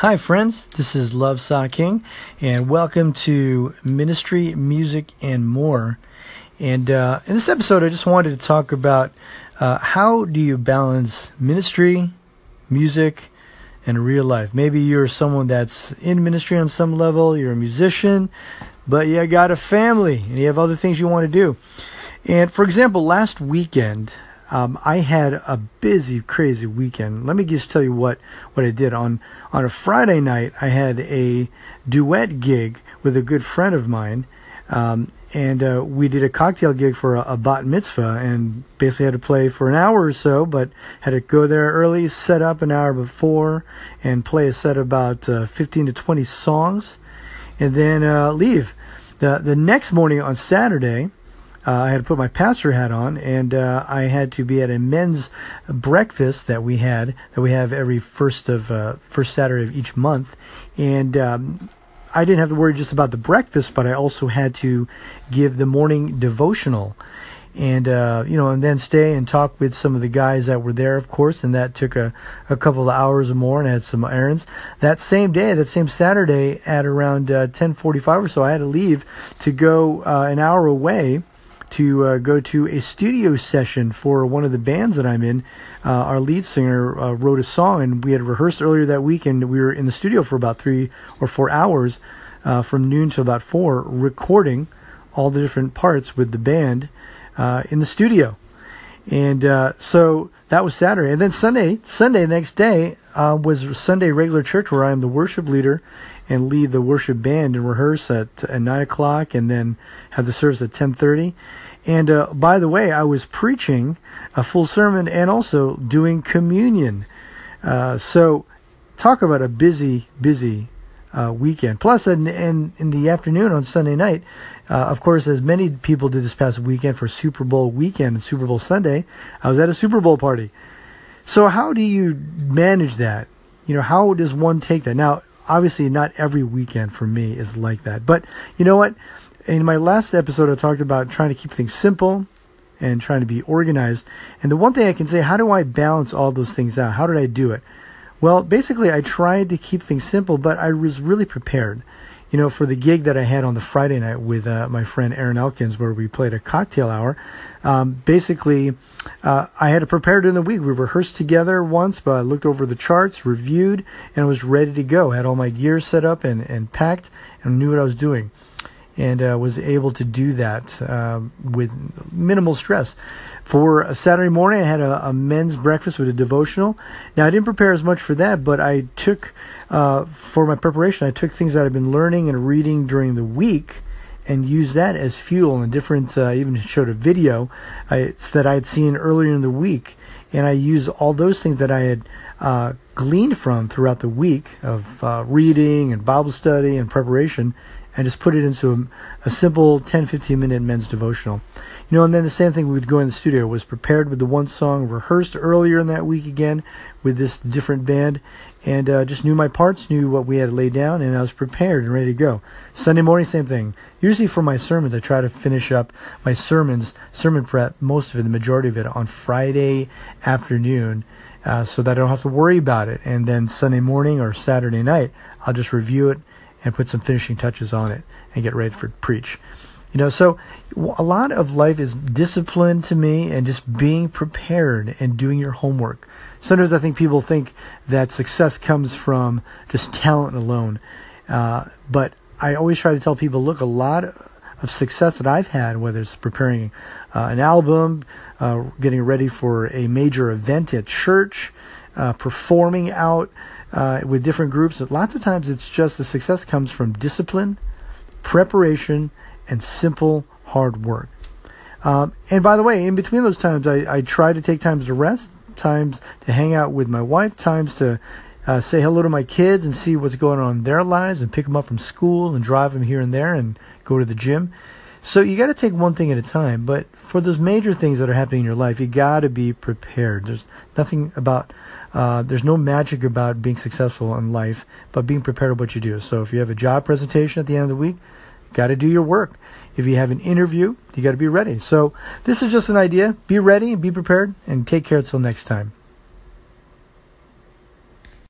Hi friends, this is Love Saw King, and welcome to Ministry, Music, and More. And in this episode, I just wanted to talk about how do you balance ministry, music, and real life. Maybe you're someone that's in ministry on some level, you're a musician, but you got a family, and you have other things you want to do. And for example, last weekend, I had a busy, crazy weekend. Let me just tell you what I did. On a Friday night, I had a duet gig with a good friend of mine, and we did a cocktail gig for a bat mitzvah, and basically had to play for an hour or so, but had to go there early, set up an hour before, and play a set of about 15 to 20 songs, and then leave. The next morning on Saturday, I had to put my pastor hat on, and I had to be at a men's breakfast that we have every first Saturday of each month, and I didn't have to worry just about the breakfast, but I also had to give the morning devotional, and and then stay and talk with some of the guys that were there, of course, and that took a couple of hours or more, and I had some errands. That same Saturday at around 10:45 or so, I had to leave to go an hour away to go to a studio session for one of the bands that I'm in. Our lead singer wrote a song, and we had rehearsed earlier that week, and we were in the studio for about 3 or 4 hours, from noon to about 4, recording all the different parts with the band in the studio. And so that was Saturday. And then Sunday the next day, was Sunday regular church, where I am the worship leader and lead the worship band and rehearse at 9 o'clock and then have the service at 10:30. And by the way, I was preaching a full sermon and also doing communion. So talk about a busy, busy weekend. Plus, in the afternoon on Sunday night, of course, as many people did this past weekend for Super Bowl weekend and Super Bowl Sunday, I was at a Super Bowl party. So how do you manage that? How does one take that? Now, obviously, not every weekend for me is like that. But you know what? In my last episode, I talked about trying to keep things simple and trying to be organized. And the one thing I can say, how do I balance all those things out? How did I do it? Well, basically, I tried to keep things simple, but I was really prepared, for the gig that I had on the Friday night with my friend Aaron Elkins, where we played a cocktail hour. I had to prepare during the week. We rehearsed together once, but I looked over the charts, reviewed, and I was ready to go. I had all my gear set up and packed, and knew what I was doing, and was able to do that with minimal stress. For a Saturday morning, I had a men's breakfast with a devotional. Now, I didn't prepare as much for that, but I took, for my preparation, I took things that I've been learning and reading during the week and used that as fuel, and different, even showed a video that I had seen earlier in the week. And I used all those things that I had gleaned from throughout the week of reading and Bible study and preparation, and just put it into a simple 10-15 minute men's devotional. And then the same thing, we would go in the studio, was prepared with the one song, rehearsed earlier in that week again with this different band, and just knew my parts, knew what we had to lay down, and I was prepared and ready to go. Sunday morning, same thing. Usually for my sermons, I try to finish up my sermon prep, most of it, the majority of it, on Friday afternoon, so that I don't have to worry about it. And then Sunday morning or Saturday night, I'll just review it and put some finishing touches on it and get ready for preach. So a lot of life is discipline to me, and just being prepared and doing your homework. Sometimes I think people think that success comes from just talent alone. But I always try to tell people, look, a lot of success that I've had, whether it's preparing an album, getting ready for a major event at church, performing out with different groups. Lots of times it's just the success comes from discipline, preparation, and simple hard work. And by the way, in between those times, I try to take times to rest, times to hang out with my wife, times to say hello to my kids and see what's going on in their lives, and pick them up from school and drive them here and there and go to the gym. So you got to take one thing at a time, but for those major things that are happening in your life, you got to be prepared. There's nothing about, there's no magic about being successful in life, but being prepared at what you do. So if you have a job presentation at the end of the week, got to do your work. If you have an interview, you got to be ready. So this is just an idea. Be ready and be prepared, and take care until next time.